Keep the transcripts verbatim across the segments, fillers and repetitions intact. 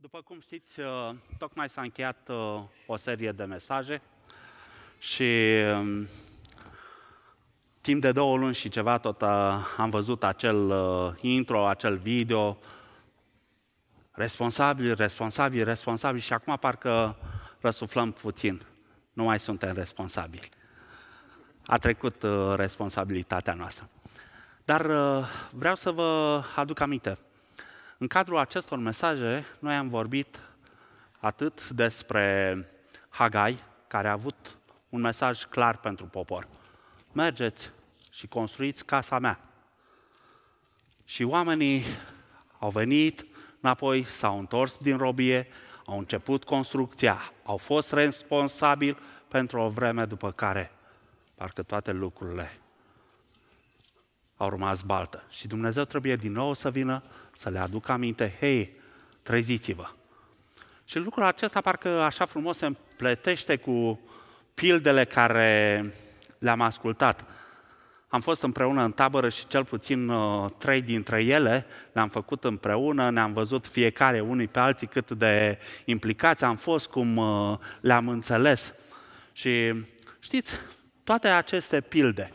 După cum știți, tocmai s-a încheiat o serie de mesaje și timp de două luni și ceva tot am văzut acel intro, acel video, responsabili, responsabili, responsabili și acum parcă răsuflăm puțin, nu mai suntem responsabili. A trecut responsabilitatea noastră. Dar vreau să vă aduc aminte. În cadrul acestor mesaje, noi am vorbit atât despre Hagai, care a avut un mesaj clar pentru popor. Mergeți și construiți casa mea. Și oamenii au venit înapoi, s-au întors din robie, au început construcția, au fost responsabili pentru o vreme după care parcă toate lucrurile au rămas baltă. Și Dumnezeu trebuie din nou să vină să le aducă aminte, hei, treziți-vă. Și lucrul acesta parcă așa frumos se împletește cu pildele care le-am ascultat. Am fost împreună în tabără și cel puțin uh, trei dintre ele le-am făcut împreună, ne-am văzut fiecare unii pe alții cât de implicați am fost, cum uh, le-am înțeles. Și știți, toate aceste pilde,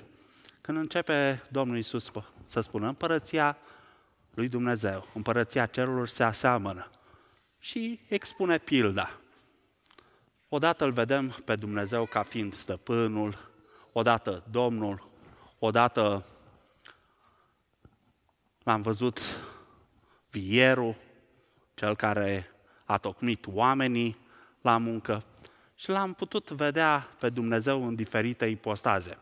când începe Domnul Iisus să spună împărăția lui Dumnezeu, împărăția cerurilor se aseamănă și expune pilda. Odată îl vedem pe Dumnezeu ca fiind stăpânul, odată Domnul, odată l-am văzut vierul, cel care a tocmit oamenii la muncă și l-am putut vedea pe Dumnezeu în diferite ipostaze.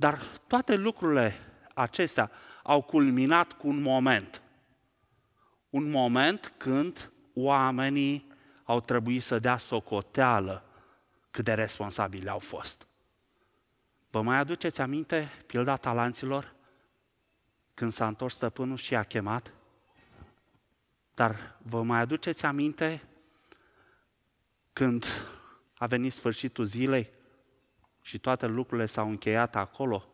Dar toate lucrurile acestea au culminat cu un moment. Un moment când oamenii au trebuit să dea socoteală cât de responsabili au fost. Vă mai aduceți aminte pilda talanților? Când s-a întors stăpânul și i-a chemat? Dar vă mai aduceți aminte când a venit sfârșitul zilei și toate lucrurile s-au încheiat acolo?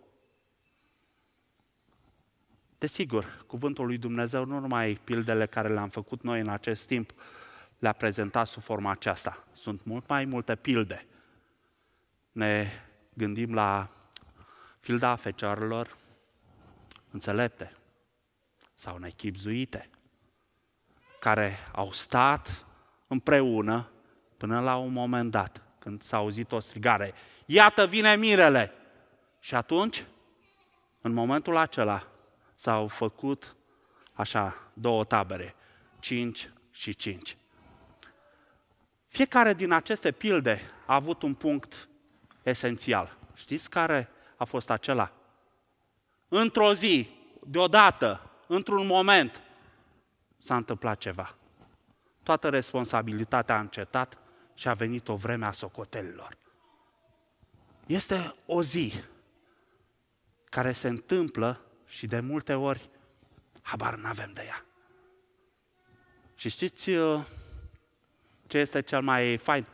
Desigur, cuvântul lui Dumnezeu, nu numai pildele care le-am făcut noi în acest timp, le-a prezentat sub forma aceasta. Sunt mult mai multe pilde. Ne gândim la pilda fecioarelor înțelepte sau nechibzuite, care au stat împreună până la un moment dat, când s-a auzit o strigare, iată vine mirele! Și atunci, în momentul acela, s-au făcut așa două tabere, cinci și cinci. Fiecare din aceste pilde a avut un punct esențial. Știți care a fost acela? Într-o zi, deodată, într-un moment, s-a întâmplat ceva. Toată responsabilitatea a încetat și a venit o vreme a socotelilor. Este o zi care se întâmplă și de multe ori habar n-avem de ea. Și știți ce este cel mai fain?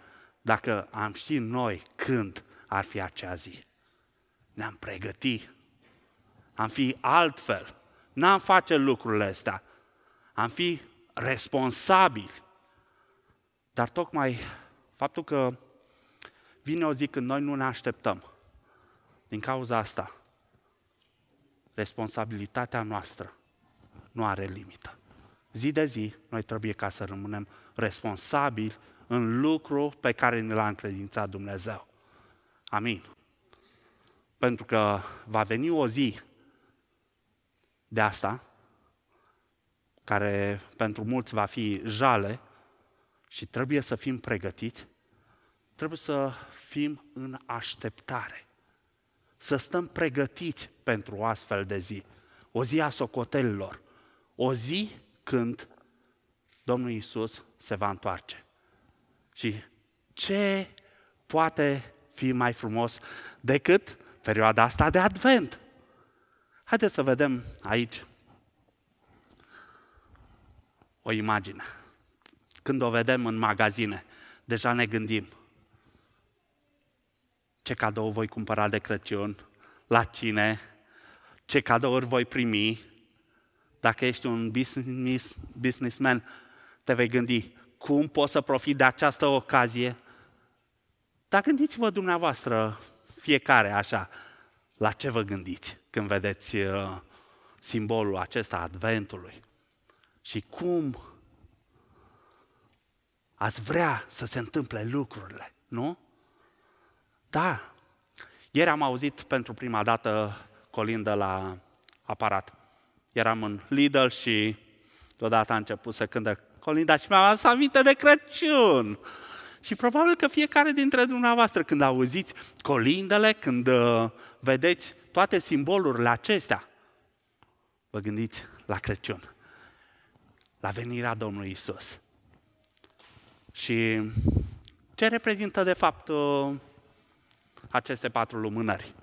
Dacă am ști noi când ar fi acea zi, ne-am pregătit, am fi altfel, n-am face lucrurile astea, am fi responsabili. Dar tocmai faptul că vine o zi când noi nu ne așteptăm, din cauza asta, responsabilitatea noastră nu are limită. Zi de zi, noi trebuie ca să rămânem responsabili în lucru pe care ne l-a încredințat Dumnezeu. Amin. Pentru că va veni o zi de asta, care pentru mulți va fi jale și trebuie să fim pregătiți, trebuie să fim în așteptare. Să stăm pregătiți pentru o astfel de zi. O zi a socotelilor. O zi când Domnul Iisus se va întoarce. Și ce poate fi mai frumos decât perioada asta de Advent? Haideți să vedem aici o imagine. Când o vedem în magazine, deja ne gândim. Ce cadou voi cumpăra de Crăciun, la cine, ce cadouri voi primi. Dacă ești un business, businessman, te vei gândi, cum pot să profit de această ocazie? Dar gândiți-vă dumneavoastră, fiecare așa, la ce vă gândiți când vedeți uh, simbolul acesta Adventului? Și cum ați vrea să se întâmple lucrurile, nu? Da, ieri am auzit pentru prima dată colindă la aparat. Eram în Lidl și deodată a început să cântă colinda și mi-am adus aminte de Crăciun. Și probabil că fiecare dintre dumneavoastră, când auziți colindele, când vedeți toate simbolurile acestea, vă gândiți la Crăciun, la venirea Domnului Iisus. Și ce reprezintă de fapt aceste patru lumânări?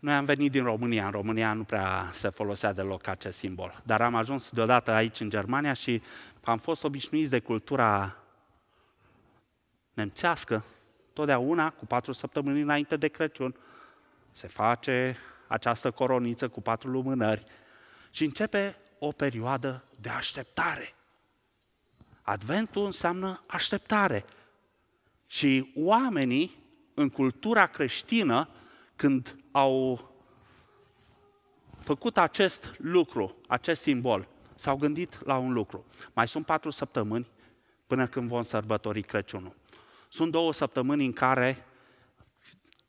Noi am venit din România, în România nu prea se folosea deloc acest simbol, dar am ajuns deodată aici în Germania și am fost obișnuiți de cultura nemțească, totdeauna cu patru săptămâni înainte de Crăciun se face această coroniță cu patru lumânări și începe o perioadă de așteptare. Adventul înseamnă așteptare și oamenii în cultura creștină, când au făcut acest lucru, acest simbol, s-au gândit la un lucru. Mai sunt patru săptămâni până când vom sărbători Crăciunul. Sunt două săptămâni în care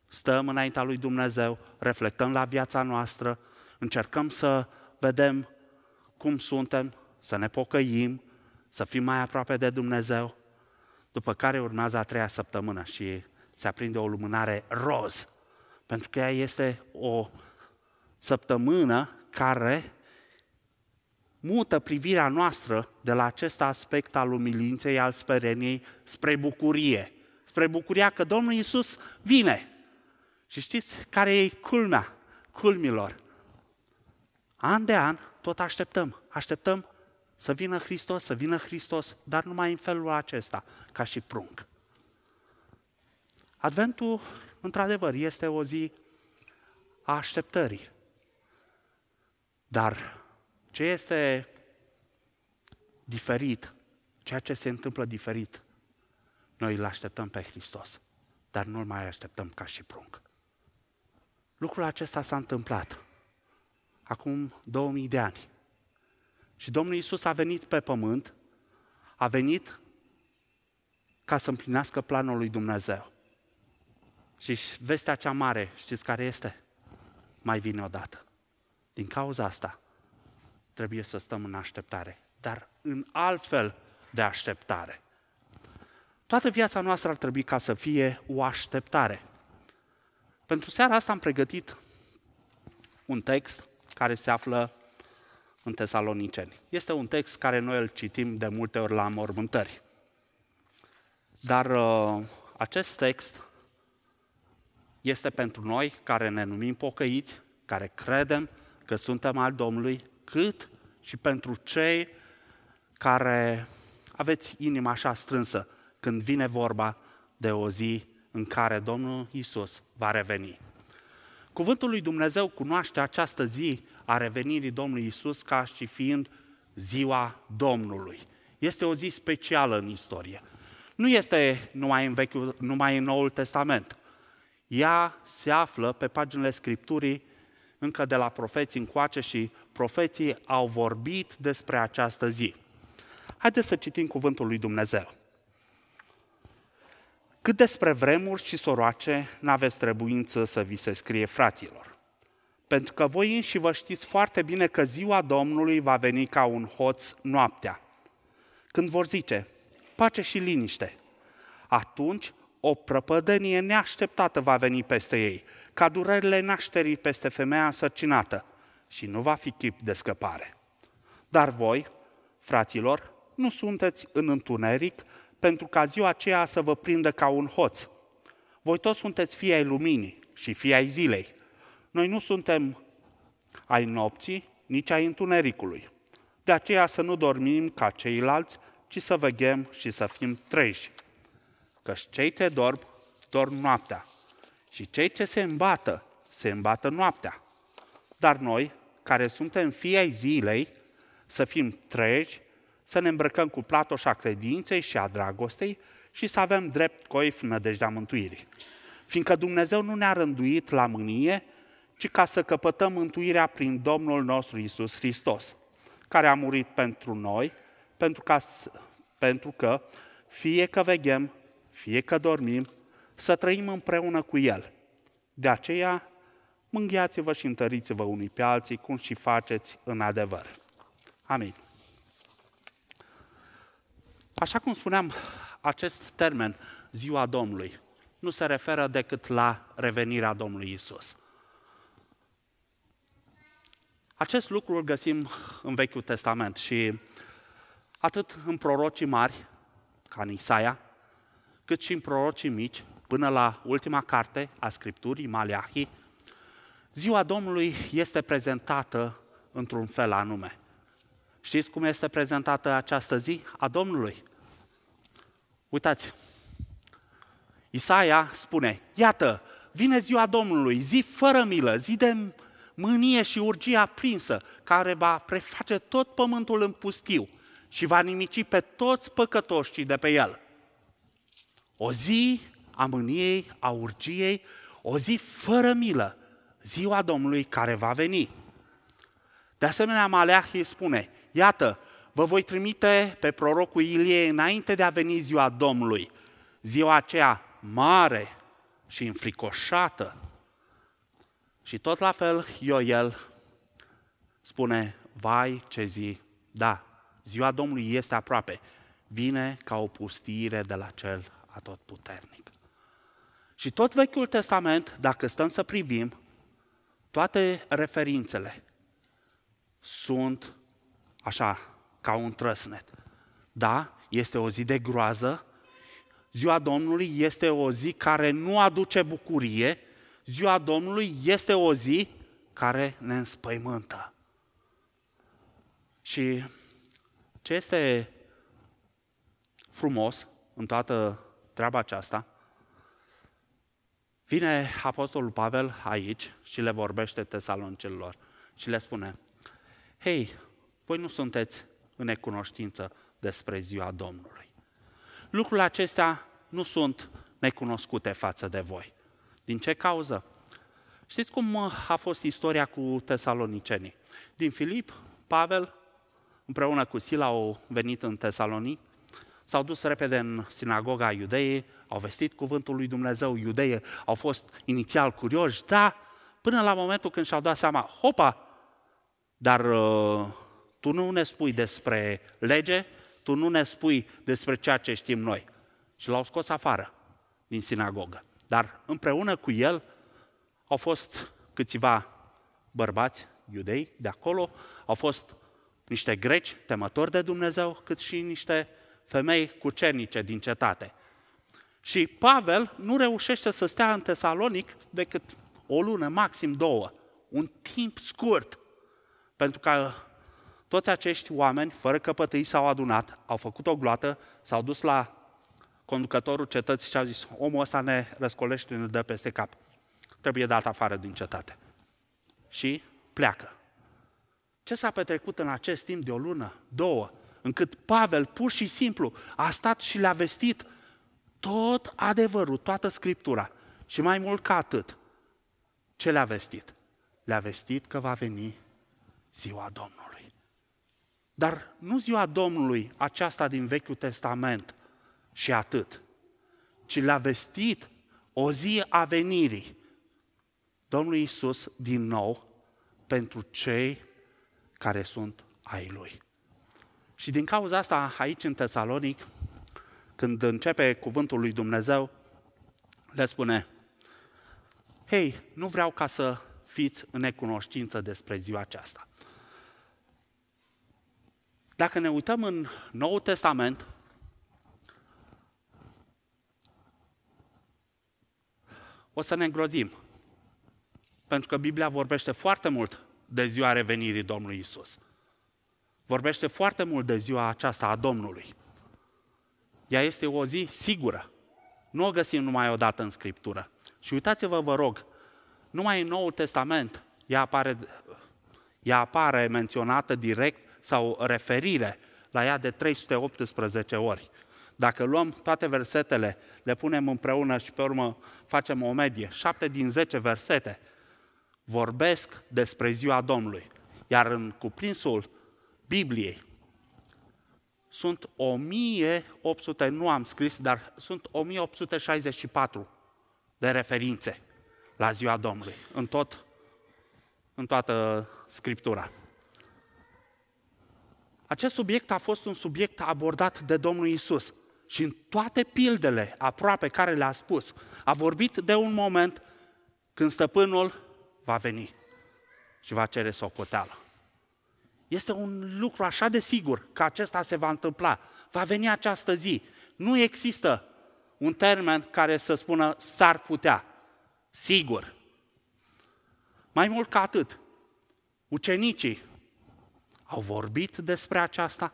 stăm înaintea lui Dumnezeu, reflectăm la viața noastră, încercăm să vedem cum suntem, să ne pocăim, să fim mai aproape de Dumnezeu, după care urmează a treia săptămână și se aprinde o lumânare roz, pentru că ea este o săptămână care mută privirea noastră de la acest aspect al umilinței, al spereniei, spre bucurie. Spre bucuria că Domnul Iisus vine. Și știți care e culmea culmilor? An de an tot așteptăm. Așteptăm să vină Hristos, să vină Hristos, dar numai în felul acesta, ca și prunc. Adventul, într-adevăr, este o zi a așteptării. Dar ce este diferit, ceea ce se întâmplă diferit, noi îl așteptăm pe Hristos, dar nu îl mai așteptăm ca și prunc. Lucrul acesta s-a întâmplat acum două mii de ani. Și Domnul Iisus a venit pe pământ, a venit ca să împlinească planul lui Dumnezeu. Și vestea cea mare, știți care este? Mai vine odată. Din cauza asta trebuie să stăm în așteptare, dar în altfel de așteptare. Toată viața noastră ar trebui ca să fie o așteptare. Pentru seara asta am pregătit un text care se află în Tesaloniceni. Este un text care noi îl citim de multe ori la înmormântări. Dar uh, acest text este pentru noi care ne numim pocăiți, care credem că suntem al Domnului, cât și pentru cei care aveți inima așa strânsă când vine vorba de o zi în care Domnul Iisus va reveni. Cuvântul lui Dumnezeu cunoaște această zi a revenirii Domnului Iisus ca și fiind ziua Domnului. Este o zi specială în istorie. Nu este numai în, vechiul, numai în Noul Testament. Ea se află pe paginile Scripturii încă de la profeții încoace și profeții au vorbit despre această zi. Haideți să citim cuvântul lui Dumnezeu. Cât despre vremuri și soroace, n-aveți trebuință să vi se scrie, fraților. Pentru că voi înși vă știți foarte bine că ziua Domnului va veni ca un hoț noaptea. Când vor zice, pace și liniște, atunci o prăpădănie neașteptată va veni peste ei, ca durerile nașterii peste femeia însărcinată și nu va fi chip de scăpare. Dar voi, fraților, nu sunteți în întuneric pentru ca ziua aceea să vă prindă ca un hoț. Voi toți sunteți fii ai luminii și fii ai zilei. Noi nu suntem ai nopții, nici ai întunericului. De aceea să nu dormim ca ceilalți, ci să veghem și să fim treji. Căci cei ce dorm, dorm noaptea, și cei ce se îmbată, se îmbată noaptea. Dar noi, care suntem fii ai zilei, să fim treji să ne îmbrăcăm cu platoșa credinței și a dragostei și să avem drept coif nădejdea mântuirii. Fiindcă Dumnezeu nu ne-a rânduit la mânie, ci ca să căpătăm mântuirea prin Domnul nostru Iisus Hristos, care a murit pentru noi, pentru, ca, pentru că fie că veghem, fie că dormim, să trăim împreună cu El. De aceea, mânghiați-vă și întăriți-vă unii pe alții, cum și faceți în adevăr. Amin. Așa cum spuneam, acest termen, ziua Domnului, nu se referă decât la revenirea Domnului Iisus. Acest lucru îl găsim în Vechiul Testament și atât în prorocii mari, ca în Isaia, cât și în prorocii mici, până la ultima carte a Scripturii, Maleahi, ziua Domnului este prezentată într-un fel anume. Știți cum este prezentată această zi a Domnului? Uitați, Isaia spune, iată, vine ziua Domnului, zi fără milă, zi de mânie și urgie aprinsă, care va preface tot pământul în pustiu și va nimici pe toți păcătoșii de pe el. O zi a mâniei, a urgiei, o zi fără milă, ziua Domnului care va veni. De asemenea, Maleahi spune, iată, vă voi trimite pe prorocul Ilie înainte de a veni ziua Domnului, ziua aceea mare și înfricoșată. Și tot la fel, Ioel spune, vai ce zi, da, ziua Domnului este aproape, vine ca o pustiire de la cel atotputernic. Și tot Vechiul Testament, dacă stăm să privim, toate referințele sunt așa, ca un trăsnet. Da, este o zi de groază, ziua Domnului este o zi care nu aduce bucurie, ziua Domnului este o zi care ne înspăimântă. Și ce este frumos în toată treaba aceasta, vine Apostolul Pavel aici și le vorbește tesalonicilor și le spune, hei, voi nu sunteți în necunoștință despre ziua Domnului. Lucrurile acestea nu sunt necunoscute față de voi. Din ce cauză? Știți cum a fost istoria cu tesalonicenii? Din Filip, Pavel, împreună cu Sila, au venit în Tesalonic, s-au dus repede în sinagoga Iudeei, au vestit cuvântul lui Dumnezeu Iudeie, au fost inițial curioși, da, până la momentul când și-au dat seama, hopa, dar uh, tu nu ne spui despre lege, tu nu ne spui despre ceea ce știm noi. Și l-au scos afară din sinagogă. Dar împreună cu el au fost câțiva bărbați iudei de acolo, au fost niște greci temători de Dumnezeu, cât și niște femei cucernice din cetate. Și Pavel nu reușește să stea în Tesalonic decât o lună, maxim două, un timp scurt, pentru că toți acești oameni, fără căpătâi, s-au adunat, au făcut o gloată, s-au dus la conducătorul cetății și au zis, omul ăsta ne răscolește, ne dă peste cap, trebuie dat afară din cetate. Și pleacă. Ce s-a petrecut în acest timp de o lună, două, încât Pavel pur și simplu a stat și le-a vestit tot adevărul, toată Scriptura. Și mai mult ca atât, ce le-a vestit? Le-a vestit că va veni ziua Domnului. Dar nu ziua Domnului aceasta din Vechiul Testament și atât, ci le-a vestit o zi a venirii Domnului Iisus din nou pentru cei care sunt ai Lui. Și din cauza asta, aici în Tesalonic, când începe cuvântul lui Dumnezeu, le spune, hei, nu vreau ca să fiți în necunoștință despre ziua aceasta. Dacă ne uităm în Noul Testament, o să ne îngrozim, pentru că Biblia vorbește foarte mult de ziua revenirii Domnului Iisus. Vorbește foarte mult de ziua aceasta a Domnului. Ea este o zi sigură. Nu o găsim numai odată în Scriptură. Și uitați-vă, vă rog, numai în Noul Testament ea apare, ea apare menționată direct sau referire la ea de trei sute optsprezece ori. Dacă luăm toate versetele, le punem împreună și pe urmă facem o medie, șapte din zece versete vorbesc despre ziua Domnului. Iar în cuprinsul Bibliei sunt o mie opt sute, nu am scris, dar sunt o mie opt sute șaizeci și patru de referințe la ziua Domnului, în, tot, în toată Scriptura. Acest subiect a fost un subiect abordat de Domnul Iisus și în toate pildele aproape care le-a spus, a vorbit de un moment când stăpânul va veni și va cere socoteală. Este un lucru așa de sigur că acesta se va întâmpla. Va veni această zi. Nu există un termen care să spună s-ar putea. Sigur. Mai mult ca atât, ucenicii au vorbit despre aceasta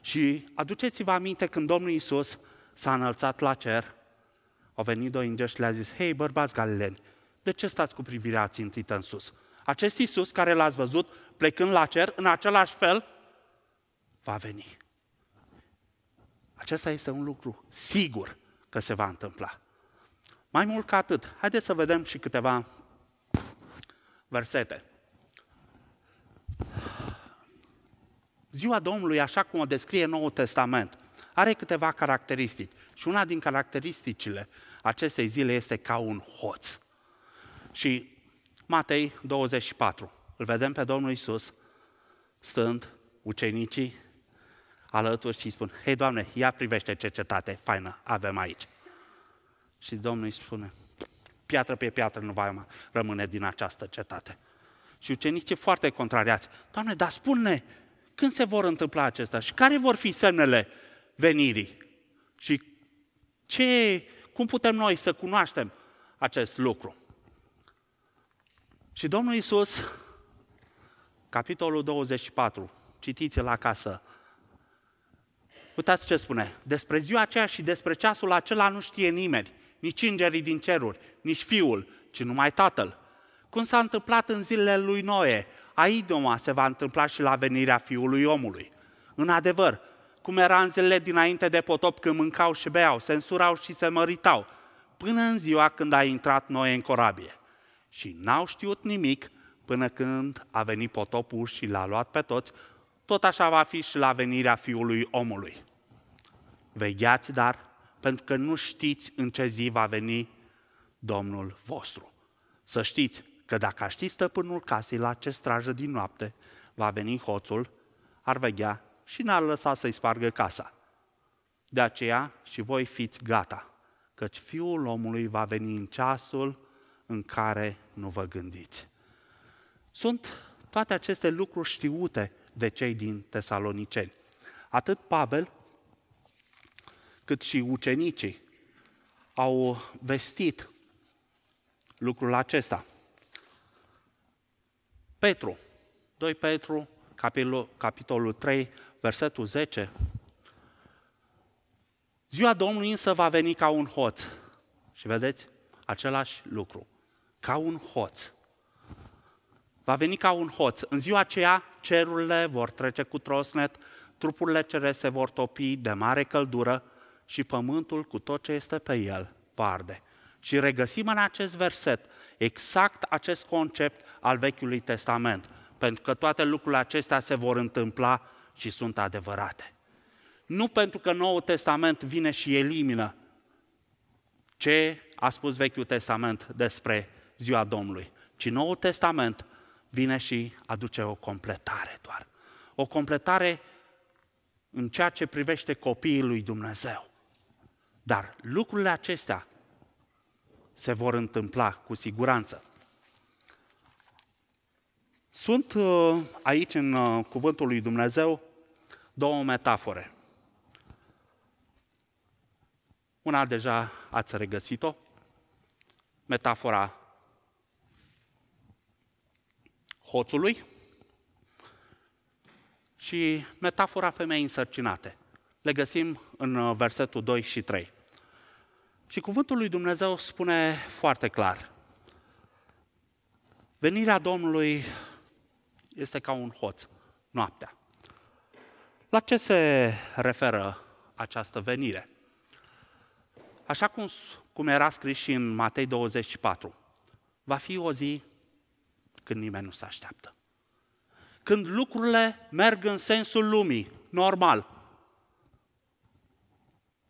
și aduceți-vă aminte când Domnul Iisus s-a înălțat la cer, au venit doi îngeri și le-a zis, hei bărbați galileni, de ce stați cu privirea țintită în sus? Acest Iisus care l-ați văzut plecând la cer, în același fel, va veni. Acesta este un lucru sigur că se va întâmpla. Mai mult ca atât, haideți să vedem și câteva versete. Ziua Domnului, așa cum o descrie Noul Testament, are câteva caracteristici. Și una din caracteristicile acestei zile este ca un hoț. Și Matei douăzeci și patru, îl vedem pe Domnul Iisus stând ucenicii alături și îi spun, hei Doamne, ia privește ce cetate faină avem aici. Și Domnul îi spune, piatră pe piatră nu va rămâne din această cetate. Și ucenicii foarte contrariați, Doamne, dar spune-ne, când se vor întâmpla acestea și care vor fi semnele venirii? Și ce, cum putem noi să cunoaștem acest lucru? Și Domnul Iisus, capitolul douăzeci și patru, citiți-l acasă. Uitați ce spune, despre ziua aceea și despre ceasul acela nu știe nimeni, nici îngerii din ceruri, nici Fiul, ci numai Tatăl. Cum s-a întâmplat în zilele lui Noe, aidoma se va întâmpla și la venirea Fiului Omului. În adevăr, cum era în zilele dinainte de potop când mâncau și beau, se însurau și se măritau, până în ziua când a intrat Noe în corabie. Și n-au știut nimic până când a venit potopul și l-a luat pe toți, tot așa va fi și la venirea Fiului Omului. Vegheați, dar, pentru că nu știți în ce zi va veni Domnul vostru. Să știți că dacă aș ști stăpânul casei la ce strajă din noapte, va veni hoțul, ar veghea și n-ar lăsa să-i spargă casa. De aceea și voi fiți gata, căci Fiul Omului va veni în ceasul în care nu vă gândiți. Sunt toate aceste lucruri știute de cei din Tesaloniceni. Atât Pavel, cât și ucenicii au vestit lucrul acesta. Petru, doi Petru, capitolul, capitolul trei, versetul zece. Ziua Domnului însă va veni ca un hoț. Și vedeți? Același lucru. Ca un hoț. Va veni ca un hoț. În ziua aceea, cerurile vor trece cu trosnet, trupurile cerești se vor topi de mare căldură și pământul cu tot ce este pe el va arde. Și regăsim în acest verset exact acest concept al Vechiului Testament, pentru că toate lucrurile acestea se vor întâmpla și sunt adevărate. Nu pentru că Noul Testament vine și elimină ce a spus Vechiul Testament despre ziua Domnului, ci Noul Testament vine și aduce o completare doar. O completare în ceea ce privește copiii lui Dumnezeu. Dar lucrurile acestea se vor întâmpla cu siguranță. Sunt aici în cuvântul lui Dumnezeu două metafore. Una deja ați regăsit-o, metafora hoțului și metafora femeii însărcinate. Le găsim în versetul doi și trei. Și cuvântul lui Dumnezeu spune foarte clar, venirea Domnului este ca un hoț, noaptea. La ce se referă această venire? Așa cum, cum era scris și în Matei douăzeci și patru, va fi o zi când nimeni nu se așteaptă. Când lucrurile merg în sensul lumii, normal.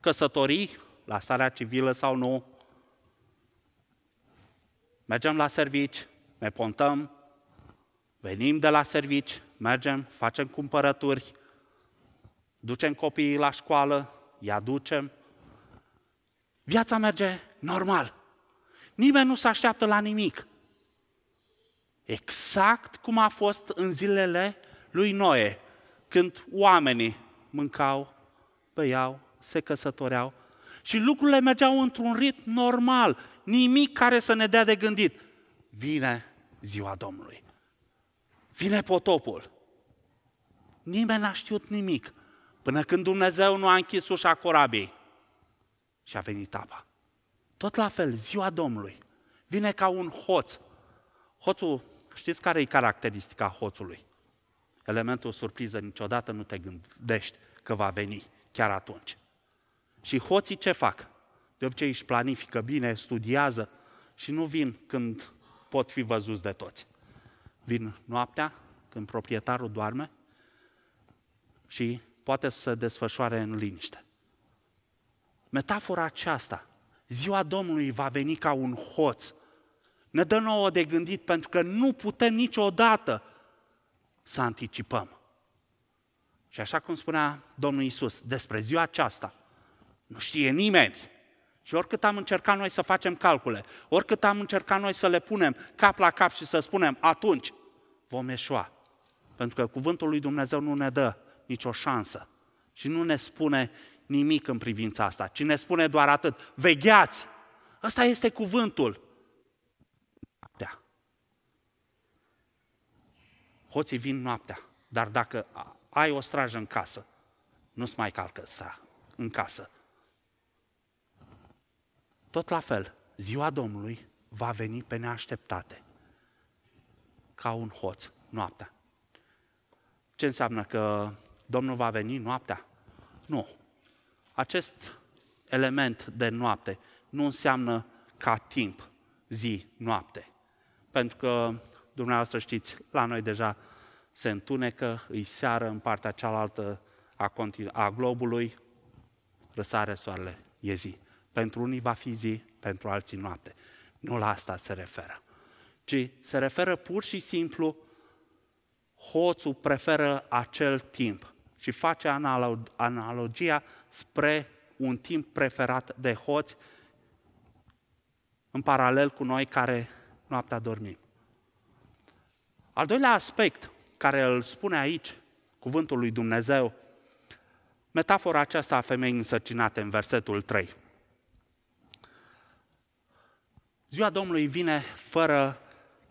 Căsătorii, la starea civilă sau nu, mergem la servici, ne pontăm, venim de la servici, mergem, facem cumpărături, ducem copiii la școală, i-a ducem. Viața merge normal. Nimeni nu se așteaptă la nimic. Exact cum a fost în zilele lui Noe, când oamenii mâncau, băiau, se căsătoreau și lucrurile mergeau într-un ritm normal, nimic care să ne dea de gândit. Vine ziua Domnului, vine potopul. Nimeni n-a știut nimic, până când Dumnezeu nu a închis ușa corabiei și a venit apa. Tot la fel, ziua Domnului vine ca un hoț. Hoțul, știți care e caracteristica hoțului? Elementul surpriză, niciodată nu te gândești că va veni chiar atunci. Și hoții ce fac? De obicei își planifică bine, studiază și nu vin când pot fi văzuți de toți. Vin noaptea, când proprietarul doarme și poate să se desfășoare în liniște. Metafora aceasta, ziua Domnului va veni ca un hoț, ne dă nouă de gândit, pentru că nu putem niciodată să anticipăm. Și așa cum spunea Domnul Iisus, despre ziua aceasta nu știe nimeni. Și oricât am încercat noi să facem calcule, oricât am încercat noi să le punem cap la cap și să spunem, atunci vom eșua. Pentru că cuvântul lui Dumnezeu nu ne dă nicio șansă și nu ne spune nimic în privința asta, ci ne spune doar atât, vegheați! Ăsta este cuvântul. Da. Hoții vin noaptea, dar dacă ai o strajă în casă, nu-ți mai calcă stra în casă. Tot la fel, ziua Domnului va veni pe neașteptate, ca un hoț, noaptea. Ce înseamnă că Domnul va veni noaptea? Nu. Acest element de noapte nu înseamnă ca timp, zi, noapte. Pentru că, dumneavoastră știți, la noi deja se întunecă, îi seară în partea cealaltă a, continu- a globului, răsare soarele, e zi. Pentru unii va fi zi, pentru alții noapte. Nu la asta se referă, ci se referă pur și simplu, hoțul preferă acel timp și face analog- analogia spre un timp preferat de hoți, în paralel cu noi care noaptea dormim. Al doilea aspect care îl spune aici cuvântul lui Dumnezeu, metafora aceasta a femeii însărcinate în versetul trei. Ziua Domnului vine fără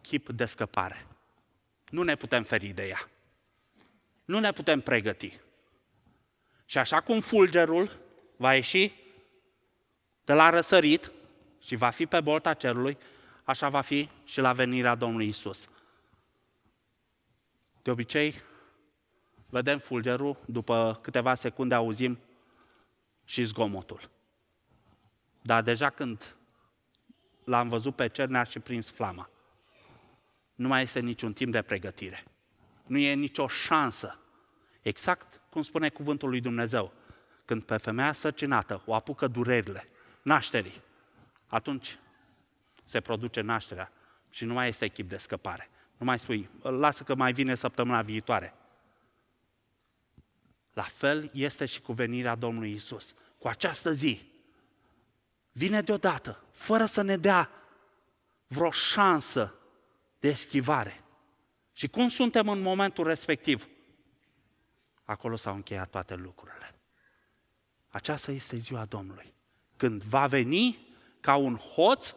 chip de scăpare. Nu ne putem feri de ea. Nu ne putem pregăti. Și așa cum fulgerul va ieși de la răsărit și va fi pe bolta cerului, așa va fi și la venirea Domnului Iisus. De obicei, vedem fulgerul, după câteva secunde auzim și zgomotul. Dar deja când l-am văzut pe cer, ne-a și prins flama. Nu mai este niciun timp de pregătire. Nu e nicio șansă. Exact cum spune cuvântul lui Dumnezeu, când pe femeia însărcinată o apucă durerile nașterii, atunci se produce nașterea și nu mai este chip de scăpare. Nu mai spui, lasă că mai vine săptămâna viitoare. La fel este și cu venirea Domnului Iisus. Cu această zi vine deodată, fără să ne dea vreo șansă de eschivare. Și cum suntem în momentul respectiv? Acolo s-au încheiat toate lucrurile. Aceasta este ziua Domnului, când va veni ca un hoț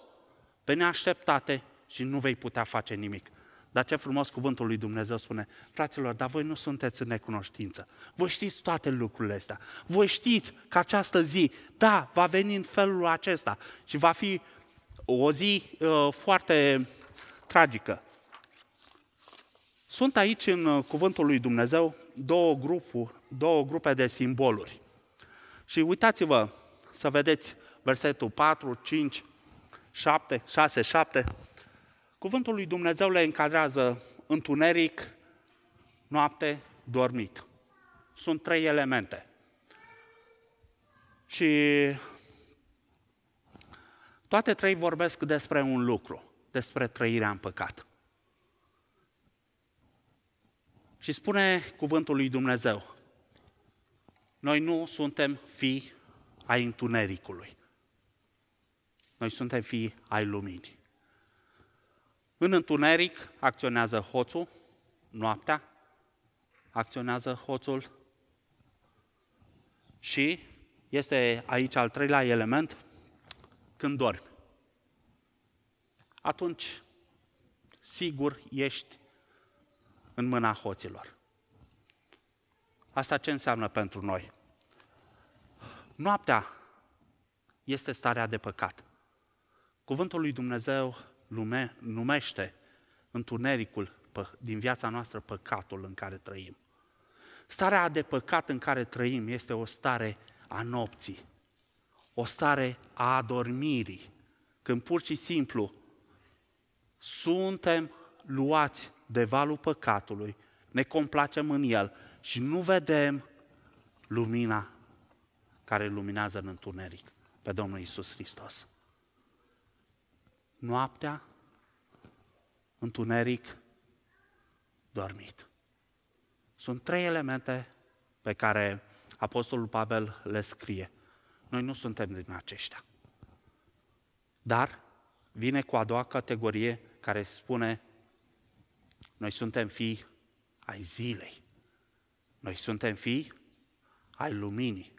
pe neașteptate și nu vei putea face nimic. Dar ce frumos cuvântul lui Dumnezeu spune, fraților, dar voi nu sunteți în necunoștință. Voi știți toate lucrurile astea. Voi știți că această zi, da, va veni în felul acesta și va fi o zi uh, foarte tragică. Sunt aici în cuvântul lui Dumnezeu două grupuri, două grupe de simboluri. Și uitați-vă să vedeți versetul patru, cinci, șapte, șase, șapte. Cuvântul lui Dumnezeu le încadrează întuneric, noapte, dormit. Sunt trei elemente. Și toate trei vorbesc despre un lucru, despre trăirea în păcat. Și spune cuvântul lui Dumnezeu, noi nu suntem fii ai întunericului. Noi suntem fii ai luminii. În întuneric acționează hoțul, noaptea acționează hoțul și este aici al treilea element, când dormi. Atunci, sigur, ești în mâna hoților. Asta ce înseamnă pentru noi? Noaptea este starea de păcat. Cuvântul lui Dumnezeu lume, numește întunericul din viața noastră păcatul în care trăim. Starea de păcat în care trăim este o stare a nopții, o stare a adormirii, când pur și simplu suntem luați de valul păcatului, ne complacem în el și nu vedem lumina care luminează în întuneric pe Domnul Iisus Hristos. Noaptea, întuneric, dormit. Sunt trei elemente pe care Apostolul Pavel le scrie. Noi nu suntem din aceștia. Dar vine cu a doua categorie care spune noi suntem fii ai zilei. Noi suntem fii ai luminii.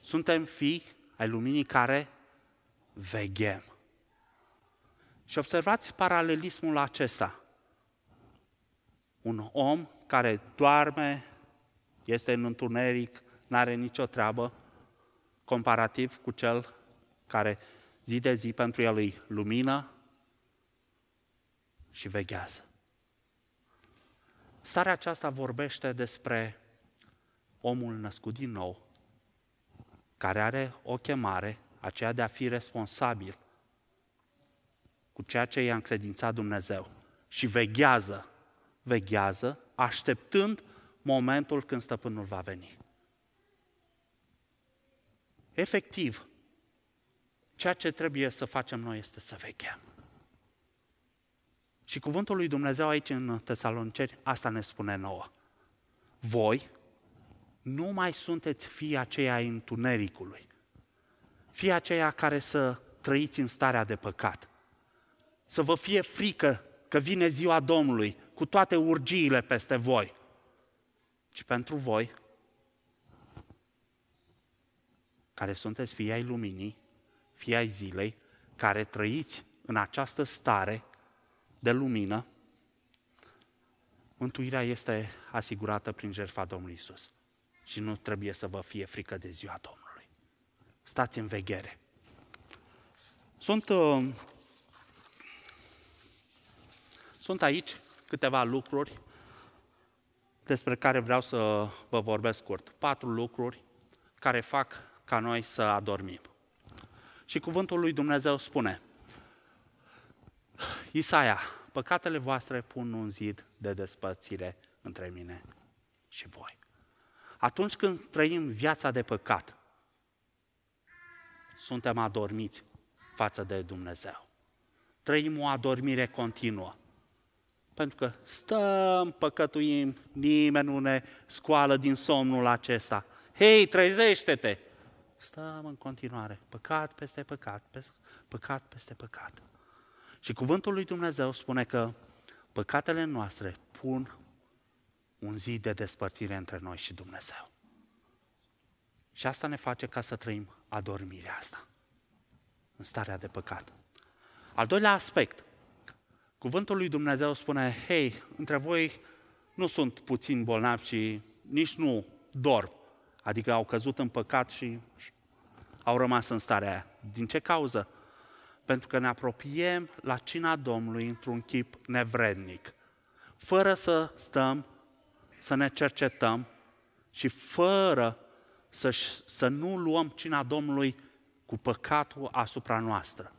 Suntem fii ai luminii care veghem. Și observați paralelismul acesta. Un om care doarme, este în întuneric, n-are nicio treabă, comparativ cu cel care zi de zi pentru el e lumină și veghează. Starea aceasta vorbește despre omul născut din nou, care are o chemare, aceea de a fi responsabil cu ceea ce i-a încredințat Dumnezeu și veghează, veghează, așteptând momentul când stăpânul va veni. Efectiv, ceea ce trebuie să facem noi este să veghem. Și cuvântul lui Dumnezeu aici în Tesaloniceni, asta ne spune nouă. Voi nu mai sunteți fii aceia întunericului, fii aceia care să trăiți în starea de păcat, să vă fie frică că vine ziua Domnului cu toate urgiile peste voi, ci pentru voi, care sunteți fii ai luminii, fii ai zilei, care trăiți în această stare de lumină, mântuirea este asigurată prin jertfa Domnului Iisus și nu trebuie să vă fie frică de ziua Domnului. Stați în veghere. Sunt, uh, sunt aici câteva lucruri despre care vreau să vă vorbesc scurt. Patru lucruri care fac ca noi să adormim. Și cuvântul lui Dumnezeu spune, Isaia, păcatele voastre pun un zid de despărțire între mine și voi. Atunci când trăim viața de păcat, suntem adormiți față de Dumnezeu. Trăim o adormire continuă. Pentru că stăm, păcătuim, nimeni nu ne scoală din somnul acesta. Hei, trezește-te! Stăm în continuare, păcat peste păcat, peste, păcat peste păcat. Și cuvântul lui Dumnezeu spune că păcatele noastre pun un zid de despărțire între noi și Dumnezeu. Și asta ne face ca să trăim adormirea asta, în starea de păcat. Al doilea aspect, cuvântul lui Dumnezeu spune, hei, între voi nu sunt puțini bolnavi și nici nu dorm, adică au căzut în păcat și au rămas în starea aia. Din ce cauză? Pentru că ne apropiem la cina Domnului într-un chip nevrednic, fără să stăm, să ne cercetăm, și fără să, să nu luăm cina Domnului cu păcatul asupra noastră.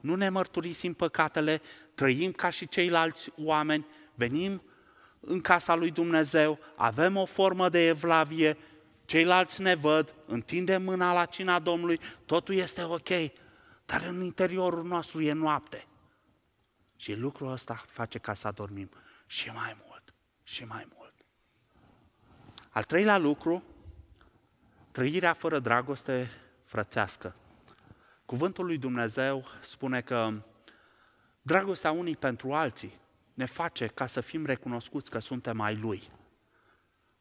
Nu ne mărturisim păcatele, trăim ca și ceilalți oameni, venim în casa lui Dumnezeu, avem o formă de evlavie, ceilalți ne văd, întindem mâna la cina Domnului, totul este ok, dar în interiorul nostru e noapte. Și lucrul ăsta face ca să adormim și mai mult, și mai mult. Al treilea lucru, trăirea fără dragoste frățească. Cuvântul lui Dumnezeu spune că dragostea unii pentru alții ne face ca să fim recunoscuți că suntem ai Lui.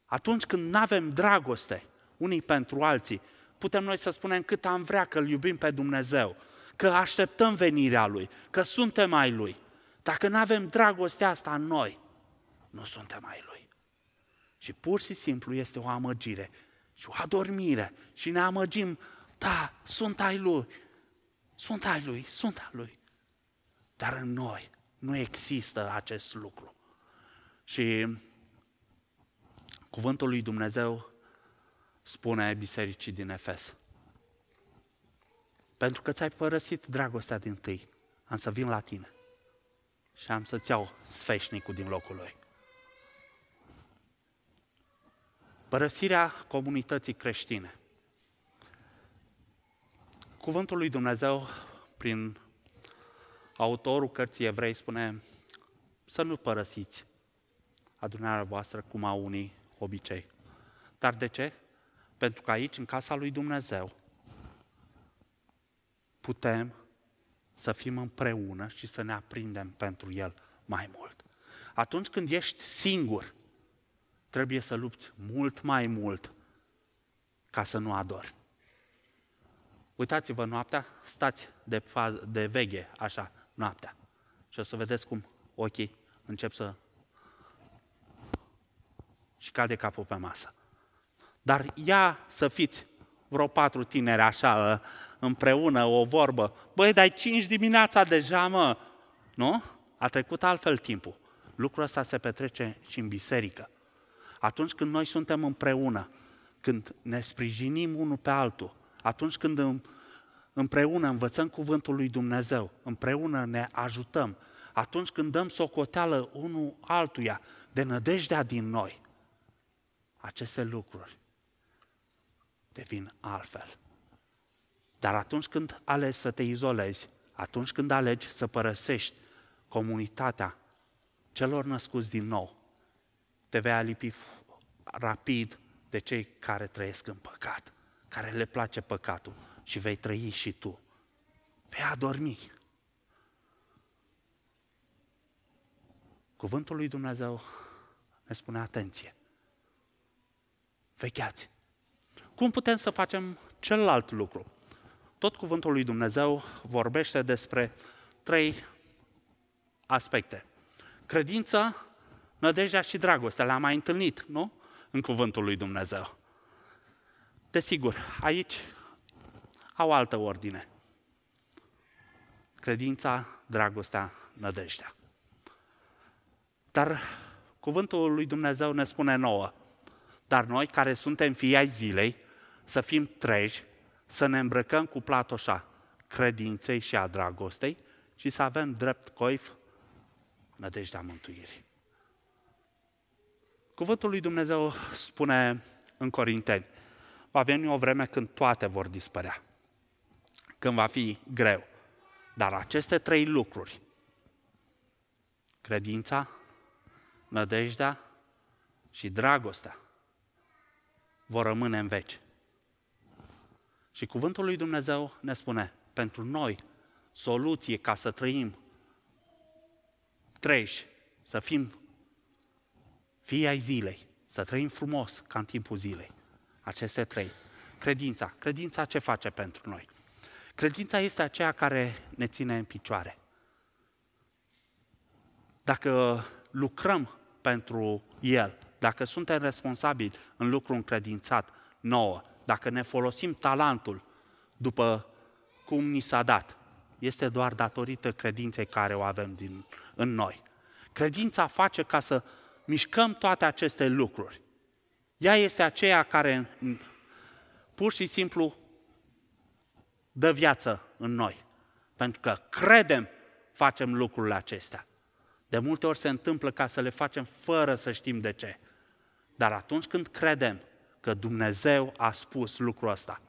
Atunci când nu avem dragoste unii pentru alții, putem noi să spunem cât am vrea că îl iubim pe Dumnezeu, că așteptăm venirea Lui, că suntem ai Lui. Dacă nu avem dragostea asta în noi, nu suntem ai Lui. Și pur și simplu este o amăgire și o adormire și ne amăgim, da, sunt ai Lui, sunt ai Lui, sunt ai Lui. Dar în noi nu există acest lucru. Și cuvântul lui Dumnezeu spune bisericii din Efes: pentru că ți-ai părăsit dragostea dintâi, am să vin la tine și am să-ți iau sfeșnicul din locul lui. Părăsirea comunității creștine. Cuvântul lui Dumnezeu, prin autorul cărții Evrei, spune să nu părăsiți adunarea voastră cum au unii obicei. Dar de ce? Pentru că aici, în casa lui Dumnezeu, putem să fim împreună și să ne aprindem pentru El mai mult. Atunci când ești singur, trebuie să lupți mult mai mult ca să nu adormi. Uitați-vă noaptea, stați de, faz, de veche, așa, noaptea. Și o să vedeți cum ochii încep să... și cade capul pe masă. Dar ia să fiți vreo patru tineri așa, împreună, o vorbă. Băi, dai cinci dimineața deja, mă! Nu? A trecut altfel timpul. Lucrul ăsta se petrece și în biserică. Atunci când noi suntem împreună, când ne sprijinim unul pe altul, atunci când împreună învățăm cuvântul lui Dumnezeu, împreună ne ajutăm, atunci când dăm socoteală unul altuia de nădejdea din noi, aceste lucruri devin altfel. Dar atunci când alegi să te izolezi, atunci când alegi să părăsești comunitatea celor născuți din nou, te vei alipi rapid de cei care trăiesc în păcat, care le place păcatul, și vei trăi și tu. Vei adormi. Cuvântul lui Dumnezeu ne spune atenție. Vecheați. Cum putem să facem celălalt lucru? Tot cuvântul lui Dumnezeu vorbește despre trei aspecte. Credința, nădejdea și dragostea. Le-am mai întâlnit, nu? În cuvântul lui Dumnezeu. Desigur, aici au altă ordine. Credința, dragostea, nădejdea. Dar cuvântul lui Dumnezeu ne spune nouă: dar noi care suntem fii ai zilei, să fim treji, să ne îmbrăcăm cu platoșa credinței și a dragostei și să avem drept coif nădejdea mântuirii. Cuvântul lui Dumnezeu spune în Corinteni: va veni o vreme când toate vor dispărea, când va fi greu. Dar aceste trei lucruri, credința, nădejdea și dragostea, vor rămâne în veci. Și cuvântul lui Dumnezeu ne spune, pentru noi, soluție ca să trăim treji, să fim fii ai zilei, să trăim frumos ca în timpul zilei. Aceste trei. Credința. Credința ce face pentru noi? Credința este aceea care ne ține în picioare. Dacă lucrăm pentru El, dacă suntem responsabili în lucru încredințat nouă, dacă ne folosim talentul după cum ni s-a dat, este doar datorită credinței care o avem din, în noi. Credința face ca să mișcăm toate aceste lucruri. Ea este aceea care pur și simplu dă viață în noi. Pentru că credem, facem lucrurile acestea. De multe ori se întâmplă ca să le facem fără să știm de ce. Dar atunci când credem că Dumnezeu a spus lucrul ăsta,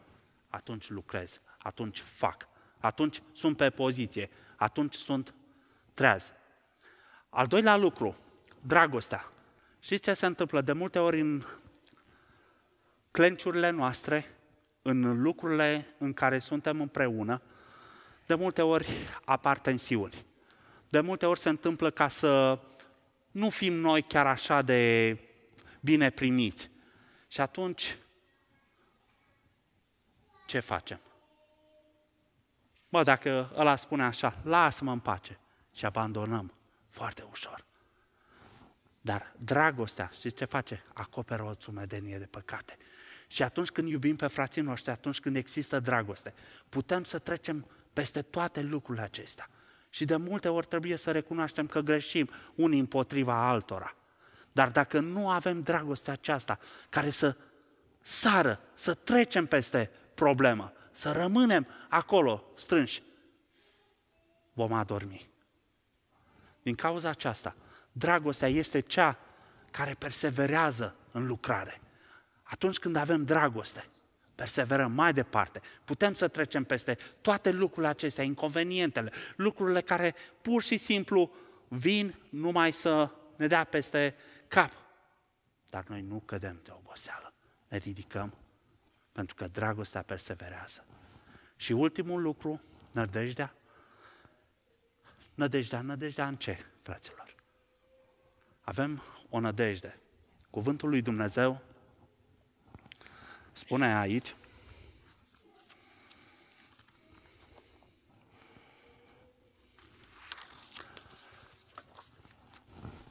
atunci lucrez, atunci fac, atunci sunt pe poziție, atunci sunt treaz. Al doilea lucru, dragostea. Știți ce se întâmplă? De multe ori în clenciurile noastre, în lucrurile în care suntem împreună, de multe ori apar tensiuni. De multe ori se întâmplă ca să nu fim noi chiar așa de bine primiți. Și atunci, ce facem? Bă, dacă ăla spune așa, lasă-mă în pace și abandonăm foarte ușor. Dar dragostea, știți ce face? Acoperă o sumedenie de păcate. Și atunci când iubim pe frații noștri, atunci când există dragoste, putem să trecem peste toate lucrurile acestea. Și de multe ori trebuie să recunoaștem că greșim unii împotriva altora. Dar dacă nu avem dragostea aceasta care să sară, să trecem peste problemă, să rămânem acolo strânși, vom adormi. Din cauza aceasta, dragostea este cea care perseverează în lucrare. Atunci când avem dragoste, perseverăm mai departe. Putem să trecem peste toate lucrurile acestea, inconvenientele, lucrurile care pur și simplu vin numai să ne dea peste cap. Dar noi nu cădem de oboseală. Ne ridicăm pentru că dragostea perseverează. Și ultimul lucru, nădejdea. Nădejdea, nădejdea în ce, fraților? Avem o nădejde. Cuvântul lui Dumnezeu spune aici,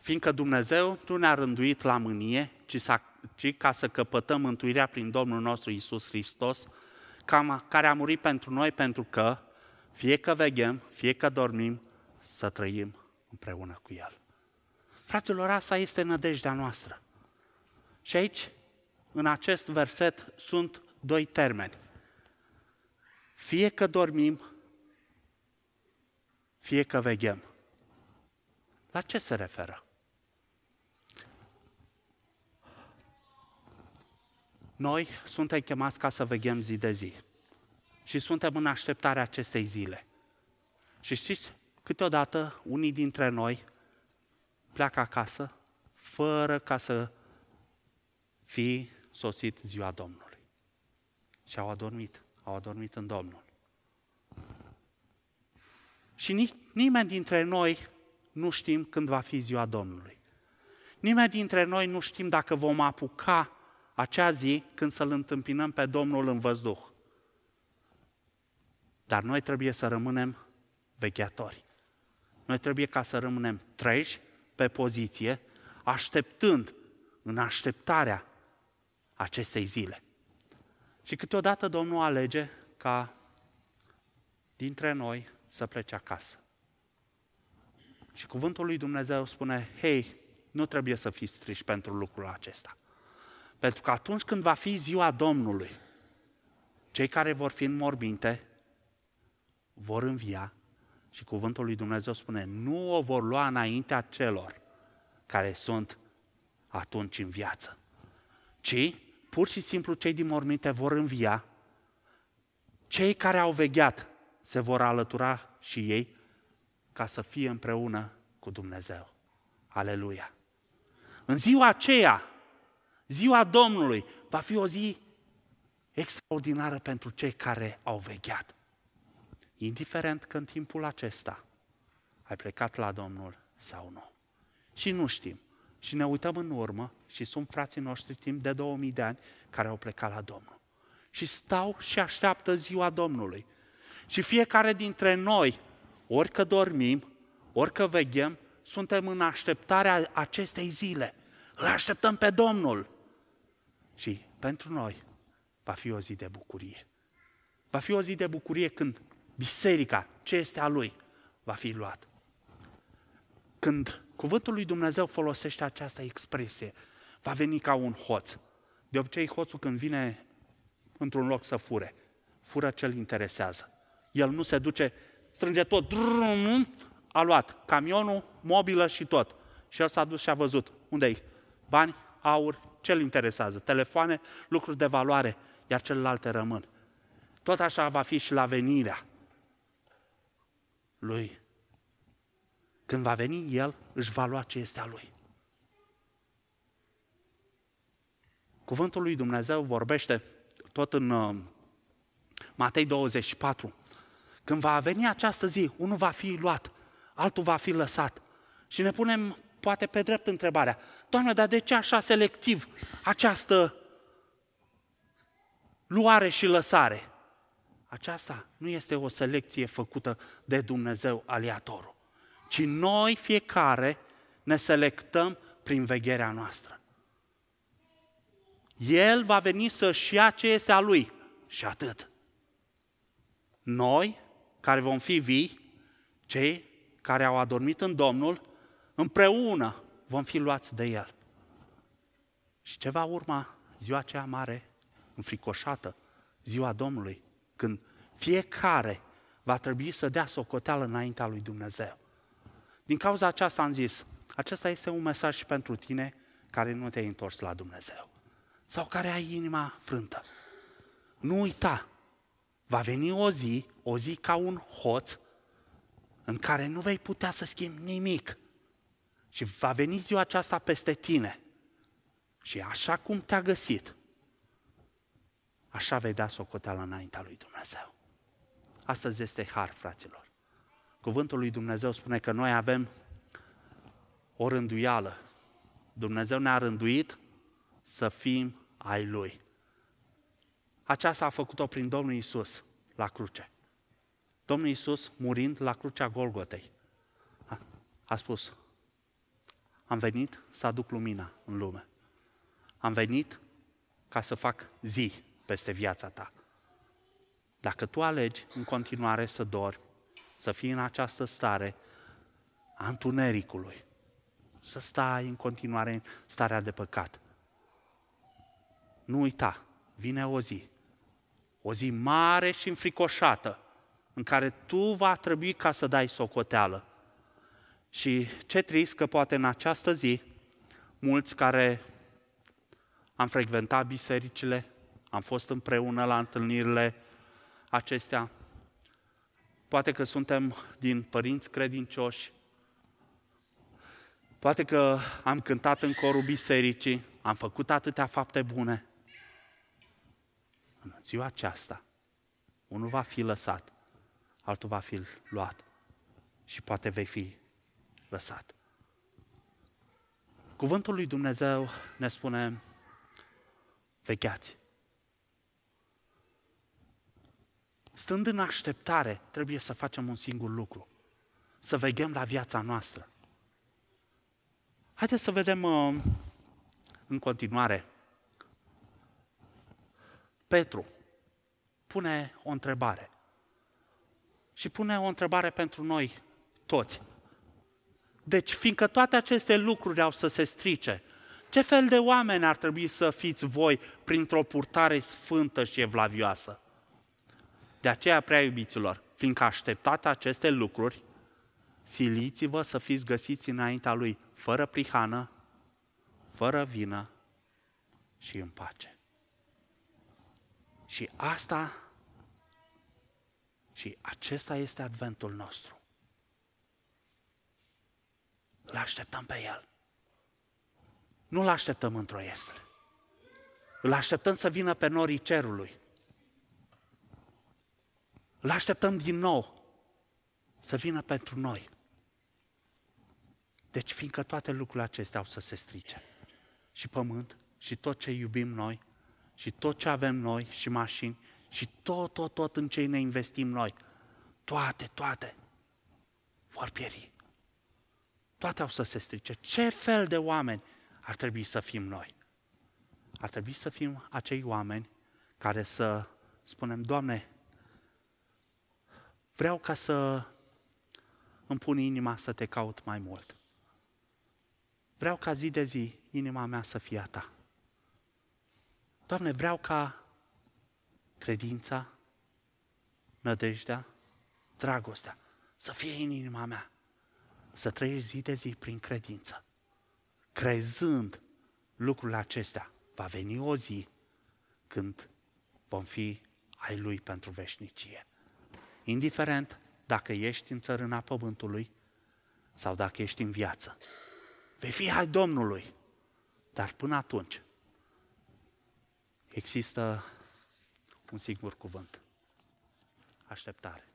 fiindcă Dumnezeu nu ne-a rânduit la mânie, ci, ci ca să căpătăm mântuirea prin Domnul nostru Iisus Hristos, cam, care a murit pentru noi, pentru că fie că veghem, fie că dormim, să trăim împreună cu El. Fraților, asta este nădejdea noastră. Și aici, în acest verset, sunt doi termeni. Fie că dormim, fie că veghem. La ce se referă? Noi suntem chemați ca să veghem zi de zi. Și suntem în așteptarea acestei zile. Și știți, câteodată unii dintre noi pleacă acasă fără ca să fie sosit ziua Domnului. Și au adormit, au adormit în Domnul. Și nici, nimeni dintre noi nu știm când va fi ziua Domnului. Nimeni dintre noi nu știm dacă vom apuca acea zi când să-L întâmpinăm pe Domnul în văzduh. Dar noi trebuie să rămânem vegheatori. Noi trebuie ca să rămânem treji pe poziție, așteptând, în așteptarea acestei zile. Și câteodată Domnul alege ca dintre noi să plece acasă. Și cuvântul lui Dumnezeu spune, hei, nu trebuie să fiți triști pentru lucrul acesta. Pentru că atunci când va fi ziua Domnului, cei care vor fi în morminte vor învia și cuvântul lui Dumnezeu spune, nu o vor lua înaintea celor care sunt atunci în viață, ci pur și simplu cei din morminte vor învia, cei care au vegheat se vor alătura și ei ca să fie împreună cu Dumnezeu. Aleluia! În ziua aceea, ziua Domnului, va fi o zi extraordinară pentru cei care au vegheat. Indiferent că în timpul acesta ai plecat la Domnul sau nu. Și nu știm. Și ne uităm în urmă și sunt frații noștri timp de două mii de ani care au plecat la Domnul. Și stau și așteaptă ziua Domnului. Și fiecare dintre noi, ori că dormim, ori că veghem, suntem în așteptarea acestei zile. Îl așteptăm pe Domnul. Și pentru noi va fi o zi de bucurie. Va fi o zi de bucurie când biserica, ce este a Lui, va fi luat. Când cuvântul lui Dumnezeu folosește această expresie, va veni ca un hoț De obicei, hoțul când vine într-un loc să fure, fură ce-l interesează. El nu se duce, strânge tot, drum, a luat camionul, mobilă și tot. Și el s-a dus și a văzut. Unde-i? Bani, aur, ce-l interesează? Telefoane, lucruri de valoare, iar celelalte rămân. Tot așa va fi și la venirea lui. Când va veni el, își va lua ce este a lui. Cuvântul lui Dumnezeu vorbește tot în Matei douăzeci și patru. Când va veni această zi, unul va fi luat, altul va fi lăsat. Și ne punem poate pe drept întrebarea: Doamne, dar de ce așa selectiv această luare și lăsare? Aceasta nu este o selecție făcută de Dumnezeu aleatoriu, ci noi fiecare ne selectăm prin vegherea noastră. El va veni să-și ia ce este a lui și atât. Noi, care vom fi vii, cei care au adormit în Domnul, împreună vom fi luați de El. Și ce va urma? Ziua aceea mare, înfricoșată, ziua Domnului, când fiecare va trebui să dea socoteală înaintea lui Dumnezeu. Din cauza aceasta am zis, acesta este un mesaj și pentru tine care nu te-ai întors la Dumnezeu sau care ai inima frântă. Nu uita, va veni o zi, o zi ca un hoț, în care nu vei putea să schimbi nimic. Și va veni ziua aceasta peste tine. Și așa cum te-a găsit, așa vei da socoteală înaintea lui Dumnezeu. Astăzi este har, fraților. Cuvântul lui Dumnezeu spune că noi avem o rânduială. Dumnezeu ne-a rânduit să fim ai Lui. Aceasta a făcut-o prin Domnul Iisus la cruce. Domnul Iisus, murind la crucea Golgotei, a spus: am venit să aduc lumina în lume. Am venit ca să fac zi peste viața ta. Dacă tu alegi în continuare să dormi, să fii în această stare a întunericului, să stai în continuare în starea de păcat, nu uita, vine o zi, o zi mare și înfricoșată, în care tu va trebui ca să dai socoteală. Și ce trist că poate în această zi, mulți care am frecventat bisericile, am fost împreună la întâlnirile acestea, poate că suntem din părinți credincioși, poate că am cântat în corul bisericii, am făcut atâtea fapte bune. În ziua aceasta, unul va fi lăsat, altul va fi luat și poate vei fi lăsat. Cuvântul lui Dumnezeu ne spune: vegheați. Stând în așteptare, trebuie să facem un singur lucru, să veghem la viața noastră. Haideți să vedem uh, în continuare. Petru pune o întrebare. Și pune o întrebare pentru noi toți. Deci, fiindcă toate aceste lucruri au să se strice, ce fel de oameni ar trebui să fiți voi printr-o purtare sfântă și evlavioasă? De aceea, prea iubiților, fiindcă așteptați aceste lucruri, siliți-vă să fiți găsiți înaintea Lui fără prihană, fără vină și în pace. Și asta și acesta este adventul nostru. Îl așteptăm pe El. Nu-L așteptăm într-o iesle. Îl așteptăm să vină pe norii cerului. Îl așteptăm din nou să vină pentru noi. Deci, fiindcă toate lucrurile acestea au să se strice, și pământ, și tot ce iubim noi, și tot ce avem noi, și mașini, și tot, tot, tot în ce ne investim noi, toate, toate vor pieri. Toate au să se strice. Ce fel de oameni ar trebui să fim noi? Ar trebui să fim acei oameni care să spunem: Doamne, vreau ca să îmi pun inima să te caut mai mult. Vreau ca zi de zi inima mea să fie a ta. Doamne, vreau ca credința, nădejdea, dragostea să fie în inima mea, să trăiești zi de zi prin credință. Crezând lucrurile acestea, va veni o zi când vom fi ai Lui pentru veșnicie. Indiferent dacă ești în țărâna pământului sau dacă ești în viață, vei fi al Domnului. Dar până atunci există un singur cuvânt: așteptare.